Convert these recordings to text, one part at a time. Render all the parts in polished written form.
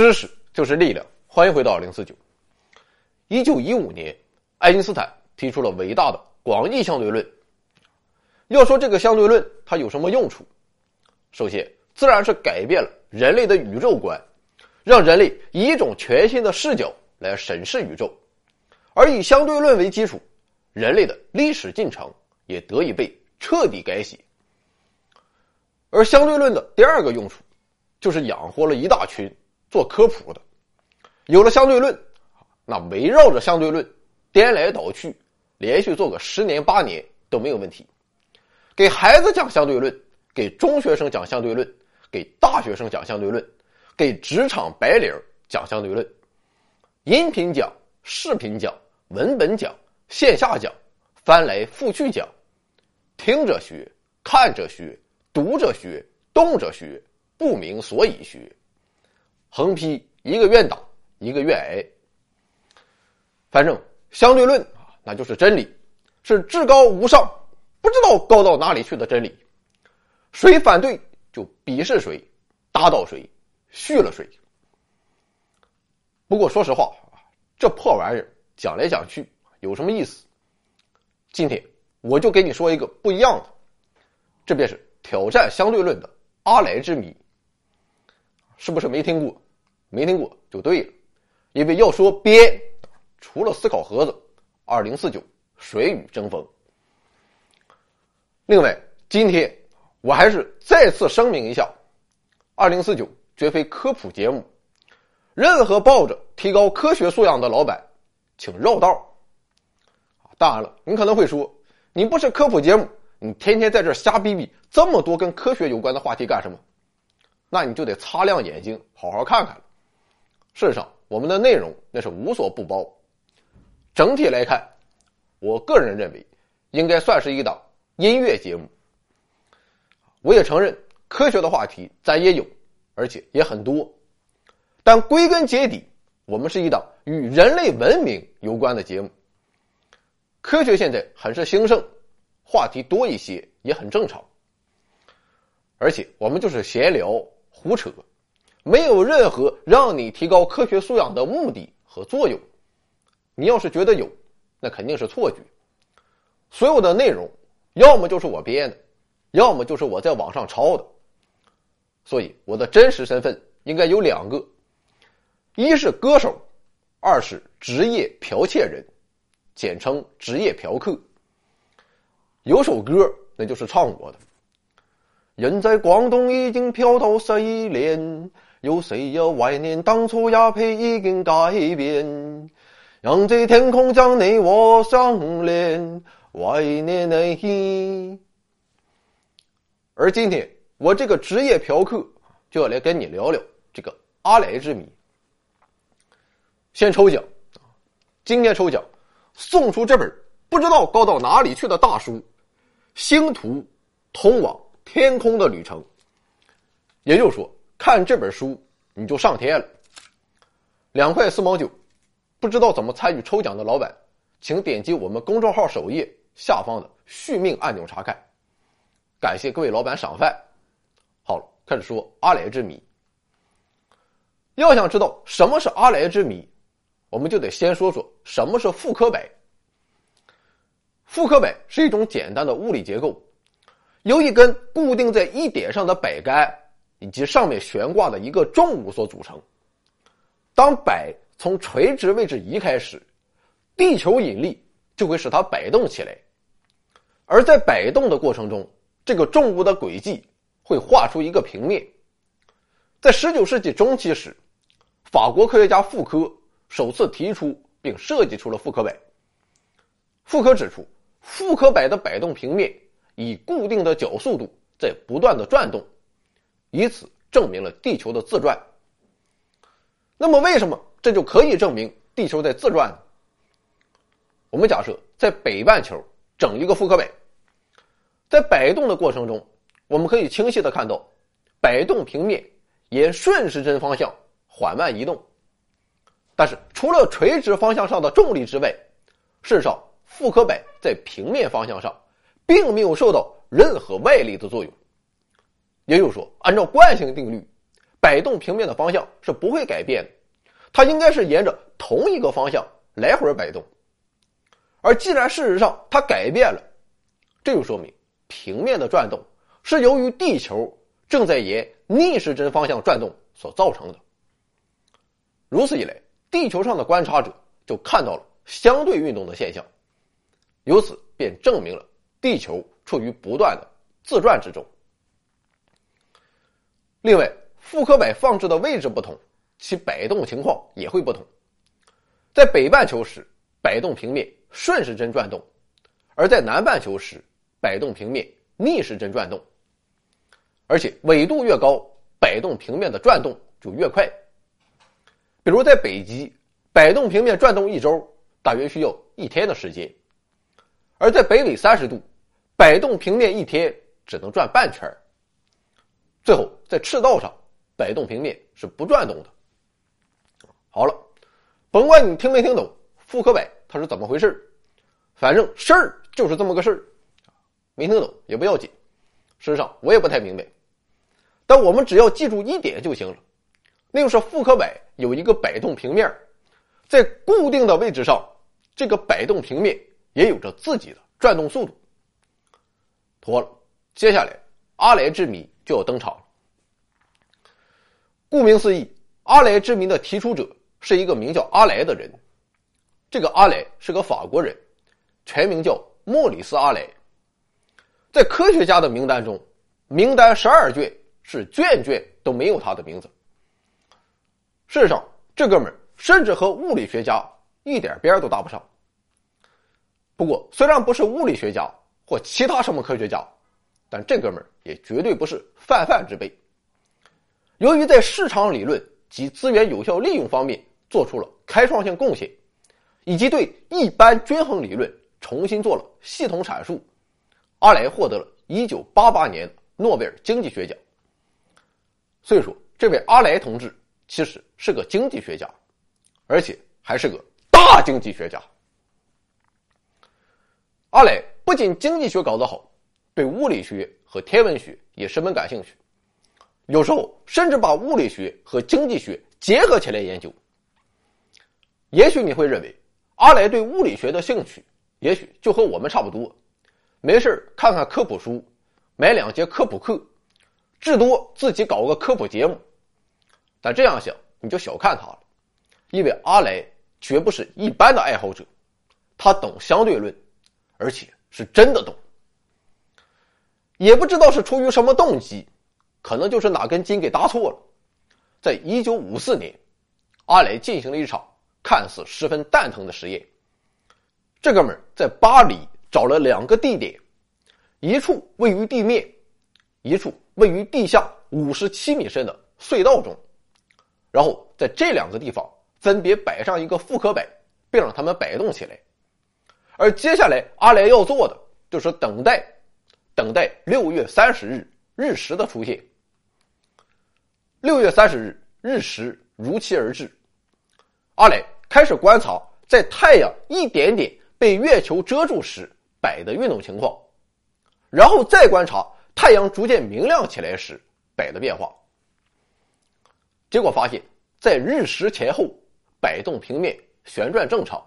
知识就是力量。欢迎回到2049。1915年，爱因斯坦提出了伟大的广义相对论。要说这个相对论它有什么用处？首先，自然是改变了人类的宇宙观，让人类以一种全新的视角来审视宇宙。而以相对论为基础，人类的历史进程也得以被彻底改写。而相对论的第二个用处，就是养活了一大群做科普的。有了相对论，那围绕着相对论颠来倒去，连续做个10年8年都没有问题。给孩子讲相对论，给中学生讲相对论，给大学生讲相对论，给职场白领讲相对论。音频讲，视频讲，文本讲，线下讲，翻来覆去讲，听着学，看着学，读着学，动着学，不明所以学，横批一个愿打一个愿挨。反正相对论那就是真理，是至高无上，不知道高到哪里去的真理。谁反对就鄙视谁，打倒谁，续了谁。不过说实话，这破玩意儿讲来讲去有什么意思？今天我就给你说一个不一样的，这便是挑战相对论的阿莱之谜。是不是没听过？没听过就对了，因为要说编，除了思考盒子，2049水与争锋。另外，今天我还是再次声明一下，2049绝非科普节目，任何抱着提高科学素养的老板，请绕道。当然了，你可能会说，你不是科普节目，你天天在这瞎逼逼，这么多跟科学有关的话题干什么？那你就得擦亮眼睛，好好看看了。事实上，我们的内容那是无所不包。整体来看，我个人认为，应该算是一档音乐节目。我也承认，科学的话题咱也有，而且也很多。但归根结底，我们是一档与人类文明有关的节目。科学现在很是兴盛，话题多一些也很正常。而且我们就是闲聊胡扯，没有任何让你提高科学素养的目的和作用。你要是觉得有，那肯定是错觉。所有的内容要么就是我编的，要么就是我在网上抄的。所以我的真实身份应该有两个，一是歌手，二是职业剽窃人，简称职业嫖客。有首歌那就是唱我的，人在广东已经漂到西连，有谁要怀念当初鸦片已经改变，让这天空将你我相连，怀念你。而今天我这个职业嫖客就要来跟你聊聊这个阿莱之谜。先抽奖，今天抽奖送出这本不知道高到哪里去的大书《星图通往天空的旅程》。也就是说，看这本书你就上天了。2.49元，不知道怎么参与抽奖的老板，请点击我们公众号首页下方的续命按钮查看。感谢各位老板赏饭。好了，开始说阿莱之谜。要想知道什么是阿莱之谜，我们就得先说说什么是傅柯柏。傅柯柏是一种简单的物理结构，由一根固定在一点上的柏杆以及上面悬挂的一个重物所组成。当柏从垂直位置移开时，地球引力就会使它摆动起来，而在摆动的过程中，这个重物的轨迹会画出一个平面。在19世纪中期时，法国科学家傅柯首次提出并设计出了傅柯柏。傅柯指出，傅柯柏的摆动平面以固定的角速度在不断的转动，以此证明了地球的自转。那么为什么这就可以证明地球在自转呢？我们假设在北半球整一个傅柯柏，在摆动的过程中，我们可以清晰的看到摆动平面沿顺时针方向缓慢移动。但是除了垂直方向上的重力之外，事实上傅柯柏在平面方向上并没有受到任何外力的作用。也就是说，按照惯性定律，摆动平面的方向是不会改变的，它应该是沿着同一个方向来回摆动。而既然事实上它改变了，这就说明平面的转动是由于地球正在沿逆时针方向转动所造成的。如此一来，地球上的观察者就看到了相对运动的现象，由此便证明了地球处于不断的自转之中。另外，副科摆放置的位置不同，其摆动情况也会不同。在北半球时，摆动平面顺时针转动，而在南半球时，摆动平面逆时针转动。而且纬度越高，摆动平面的转动就越快。比如在北极，摆动平面转动一周大约需要一天的时间，而在北纬30度，摆动平面一天只能转半圈。最后，在赤道上，摆动平面是不转动的。好了，甭管你听没听懂副科摆它是怎么回事，反正事儿就是这么个事儿，没听懂也不要紧，事实上我也不太明白，但我们只要记住一点就行了，那就是副科摆有一个摆动平面，在固定的位置上，这个摆动平面也有着自己的转动速度。妥了，接下来阿莱之谜就要登场了。顾名思义，阿莱之谜的提出者是一个名叫阿莱的人。这个阿莱是个法国人，全名叫莫里斯·阿莱。在科学家的名单中，名单12卷是卷卷都没有他的名字。事实上，这哥们儿甚至和物理学家一点边都搭不上。不过，虽然不是物理学家或其他什么科学家，但这哥们儿也绝对不是泛泛之辈。由于在市场理论及资源有效利用方面做出了开创性贡献，以及对一般均衡理论重新做了系统阐述，阿莱获得了1988年的诺贝尔经济学奖。所以说，这位阿莱同志其实是个经济学家，而且还是个大经济学家。阿莱不仅经济学搞得好，对物理学和天文学也十分感兴趣，有时候甚至把物理学和经济学结合起来研究。也许你会认为阿莱对物理学的兴趣也许就和我们差不多，没事看看科普书，买两节科普课，至多自己搞个科普节目。但这样想你就小看他了，因为阿莱绝不是一般的爱好者，他懂相对论，而且是真的懂。也不知道是出于什么动机，可能就是哪根筋给搭错了，在1954年阿莱进行了一场看似十分蛋疼的实验。这哥们儿在巴黎找了2个地点，一处位于地面，一处位于地下57米深的隧道中，然后在这2个地方分别摆上一个副科摆，并让它们摆动起来。而接下来阿莱要做的就是等待6月30日日食的出现。6月30日日食如期而至，阿莱开始观察在太阳一点点被月球遮住时摆的运动情况，然后再观察太阳逐渐明亮起来时摆的变化。结果发现，在日食前后，摆动平面旋转正常，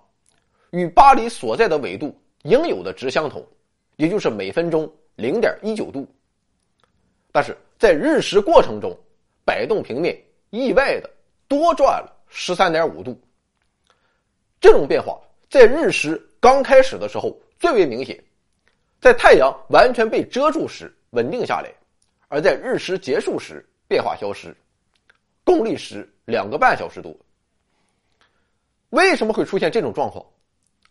与巴黎所在的纬度应有的值相同，也就是每分钟 0.19 度。但是在日食过程中，摆动平面意外的多转了 13.5 度。这种变化在日食刚开始的时候最为明显，在太阳完全被遮住时稳定下来，而在日食结束时变化消失，共历时2个半小时多。为什么会出现这种状况，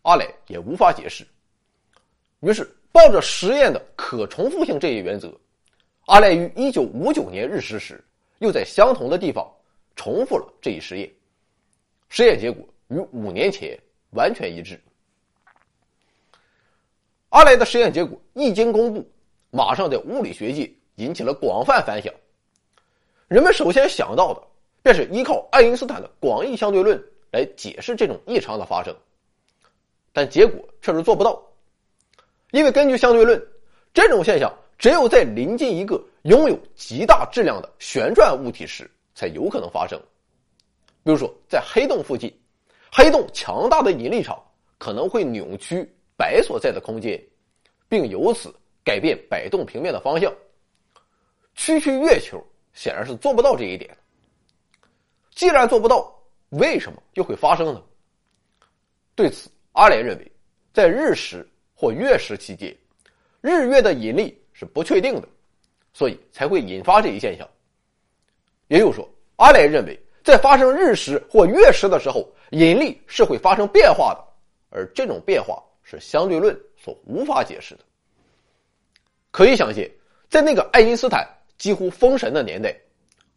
阿莱也无法解释。于是抱着实验的可重复性这一原则，阿莱于1959年日食时又在相同的地方重复了这一实验，实验结果与5年前完全一致。阿莱的实验结果一经公布，马上在物理学界引起了广泛反响。人们首先想到的便是依靠爱因斯坦的广义相对论来解释这种异常的发生，但结果确实做不到。因为根据相对论，这种现象只有在临近一个拥有极大质量的旋转物体时才有可能发生。比如说在黑洞附近，黑洞强大的引力场可能会扭曲白所在的空间，并由此改变摆动平面的方向。区区月球显然是做不到这一点。既然做不到，为什么又会发生呢？对此，阿连认为，在日食或月食期间，日月的引力是不确定的，所以才会引发这一现象。也就是说，阿连认为，在发生日食或月食的时候，引力是会发生变化的，而这种变化是相对论所无法解释的。可以想见，在那个爱因斯坦几乎封神的年代，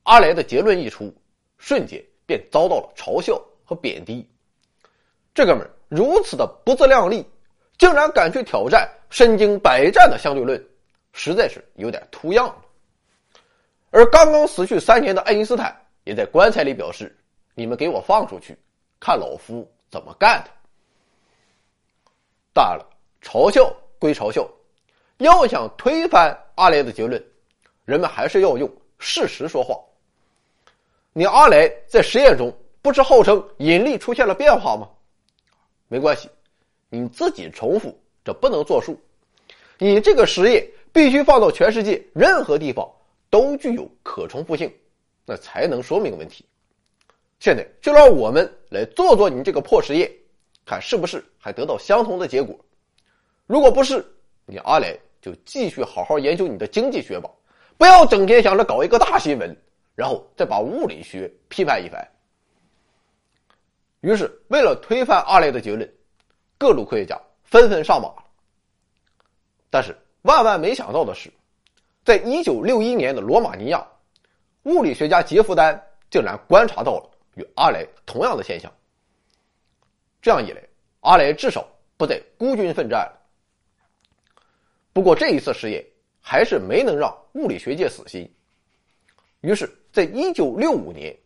阿连的结论一出，瞬间便遭到了嘲笑和贬低。这哥们儿如此的不自量力，竟然敢去挑战身经百战的相对论，实在是有点突样了。而刚刚死去3年的爱因斯坦也在棺材里表示，你们给我放出去，看老夫怎么干他。当然了，嘲笑归嘲笑，要想推翻阿雷的结论，人们还是要用事实说话。你阿雷在实验中不是号称引力出现了变化吗？没关系，你自己重复，这不能作数。你这个实验必须放到全世界任何地方都具有可重复性，那才能说明问题。现在就让我们来做做你这个破实验，看是不是还得到相同的结果。如果不是，你阿雷就继续好好研究你的经济学吧，不要整天想着搞一个大新闻，然后再把物理学批判一番。于是，为了推翻阿雷的结论，各路科学家纷纷上马。但是万万没想到的是，在1961年的罗马尼亚，物理学家杰弗丹竟然观察到了与阿雷同样的现象。这样一来，阿雷至少不再孤军奋战了。不过这一次实验还是没能让物理学界死心。于是在1965年，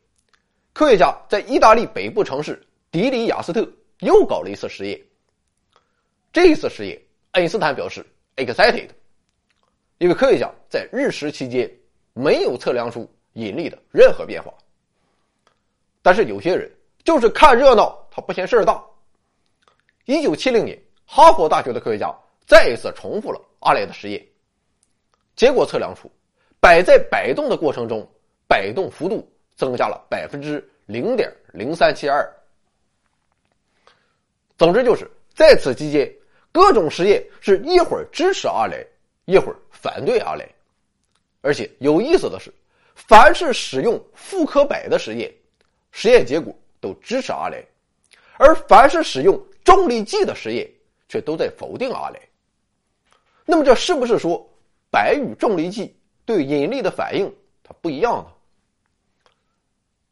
科学家在意大利北部城市迪里亚斯特又搞了一次实验。这一次实验，爱因斯坦表示 excited， 因为科学家在日食期间没有测量出引力的任何变化。但是有些人就是看热闹，他不嫌事儿大。1970年，哈佛大学的科学家再一次重复了阿雷的实验，结果测量出摆在摆动的过程中，摆动幅度增加了 0.0372%。 总之就是在此期间，各种实验是一会儿支持阿雷，一会儿反对阿雷。而且有意思的是，凡是使用傅柯摆的实验，实验结果都支持阿雷，而凡是使用重力计的实验却都在否定阿雷。那么这是不是说摆与重力计对引力的反应它不一样呢？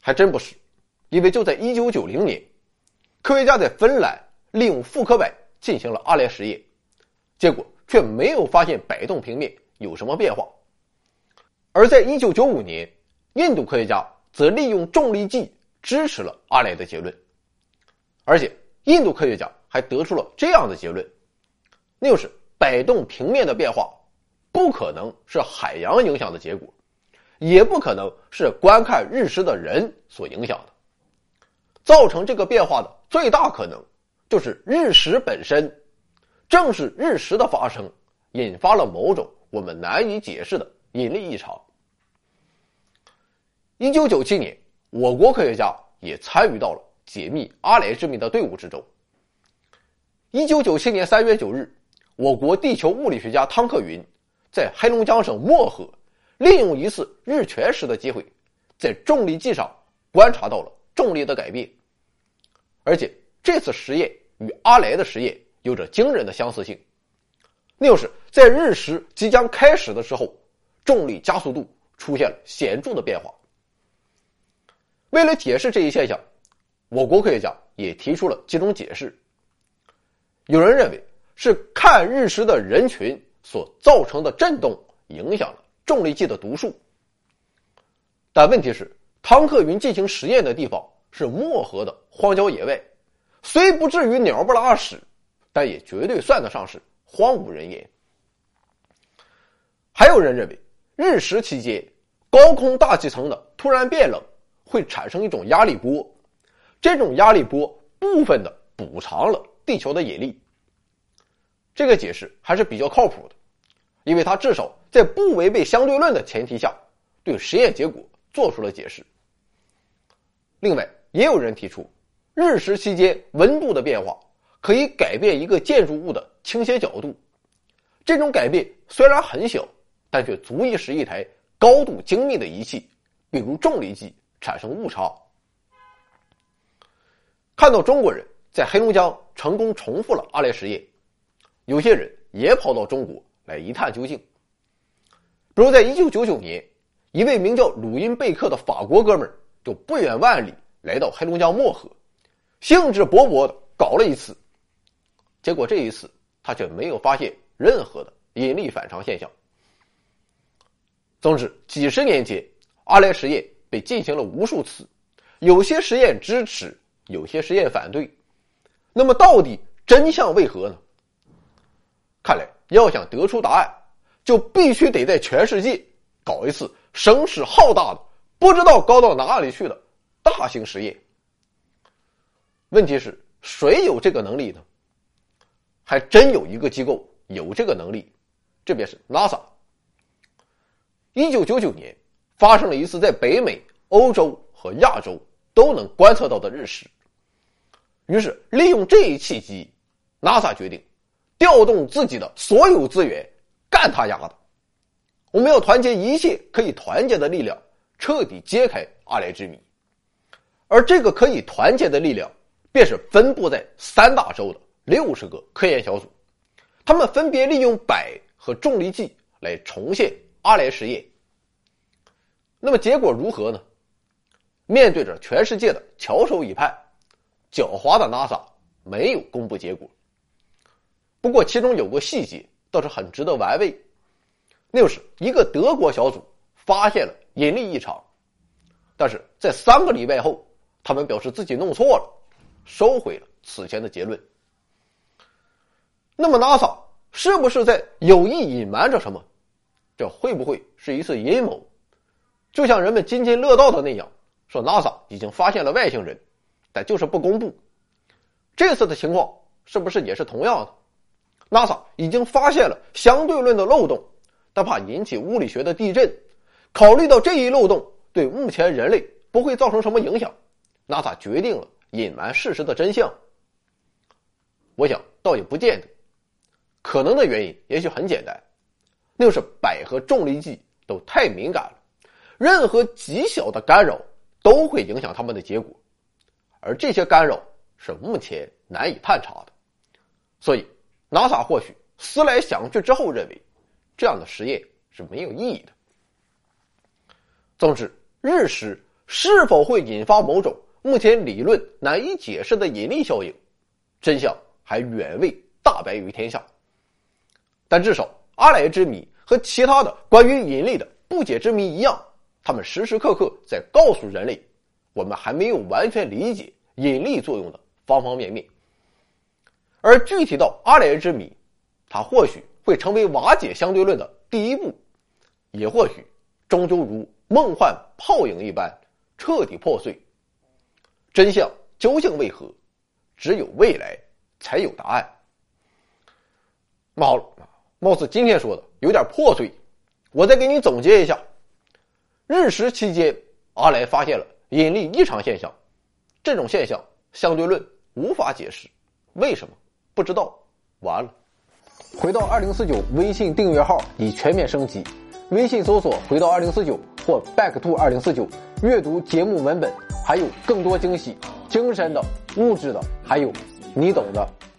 还真不是。因为就在1990年，科学家在芬兰利用傅柯摆进行了阿雷实验，结果却没有发现摆动平面有什么变化。而在1995年，印度科学家则利用重力计支持了阿雷的结论。而且印度科学家还得出了这样的结论，那就是摆动平面的变化不可能是海洋影响的结果，也不可能是观看日食的人所影响的。造成这个变化的最大可能就是日食本身，正是日食的发生引发了某种我们难以解释的引力异常。1997年，我国科学家也参与到了解密阿雷之谜的队伍之中。1997年3月9日，我国地球物理学家汤克云在黑龙江省漠河利用一次日全食的机会，在重力计上观察到了重力的改变。而且这次实验与阿雷的实验有着惊人的相似性，那就是在日食即将开始的时候，重力加速度出现了显著的变化。为了解释这一现象，我国科学家也提出了几种解释。有人认为是看日食的人群所造成的震动影响了重力计的读数，但问题是，汤克云进行实验的地方是漠河的荒郊野外，虽不至于鸟不拉屎，但也绝对算得上是荒无人烟。还有人认为，日食期间高空大气层的突然变冷，会产生一种压力波，这种压力波部分的补偿了地球的引力。这个解释还是比较靠谱的，因为它至少在不违背相对论的前提下，对实验结果做出了解释。另外，也有人提出，日食期间温度的变化可以改变一个建筑物的倾斜角度，这种改变虽然很小，但却足以使一台高度精密的仪器，比如重力计产生误差。看到中国人在黑龙江成功重复了阿莱实验，有些人也跑到中国来一探究竟。比如在1999年，一位名叫鲁因贝克的法国哥们儿就不远万里来到黑龙江漠河，兴致勃勃地搞了一次，结果这一次他却没有发现任何的引力反常现象。总之，几十年前阿莱实验被进行了无数次，有些实验支持，有些实验反对，那么到底真相为何呢？看来要想得出答案，就必须得在全世界搞一次声势浩大的、不知道高到哪里去的大型实验。问题是谁有这个能力呢？还真有一个机构有这个能力，这便是 NASA。1999年发生了一次在北美、欧洲和亚洲都能观测到的日食，于是利用这一契机， NASA 决定调动自己的所有资源，干他丫的，我们要团结一切可以团结的力量，彻底揭开阿莱之谜。而这个可以团结的力量便是分布在3大洲的60个科研小组，他们分别利用摆和重力计来重现阿莱实验。那么结果如何呢？面对着全世界的翘首以盼，狡猾的 NASA 没有公布结果。不过其中有个细节倒是很值得玩味，那就是一个德国小组发现了引力异常，但是在3个礼拜后，他们表示自己弄错了，收回了此前的结论。那么 NASA 是不是在有意隐瞒着什么？这会不会是一次阴谋？就像人们津津乐道的那样，说 NASA 已经发现了外星人，但就是不公布。这次的情况是不是也是同样的？ NASA 已经发现了相对论的漏洞，但怕引起物理学的地震，考虑到这一漏洞对目前人类不会造成什么影响， NASA 决定了隐瞒事实的真相。我想倒也不见得，可能的原因也许很简单，那就是摆和重力计都太敏感了，任何极小的干扰都会影响他们的结果，而这些干扰是目前难以探查的。所以 NASA 或许思来想去之后认为这样的实验是没有意义的。总之，日食是否会引发某种目前理论难以解释的引力效应，真相还远未大白于天下。但至少阿莱之谜和其他的关于引力的不解之谜一样，他们时时刻刻在告诉人类，我们还没有完全理解引力作用的方方面面。而具体到阿莱之谜，它或许会成为瓦解相对论的第一步，也或许终究如梦幻泡影一般彻底破碎。真相究竟为何，只有未来才有答案。那好了，貌似今天说的有点破碎，我再给你总结一下。日食期间阿莱发现了引力异常现象，这种现象相对论无法解释，为什么不知道。完了，回到2049微信订阅号已全面升级，微信搜索回到2049或 back to 2049，阅读节目文本，还有更多惊喜，精神的、物质的，还有你懂的。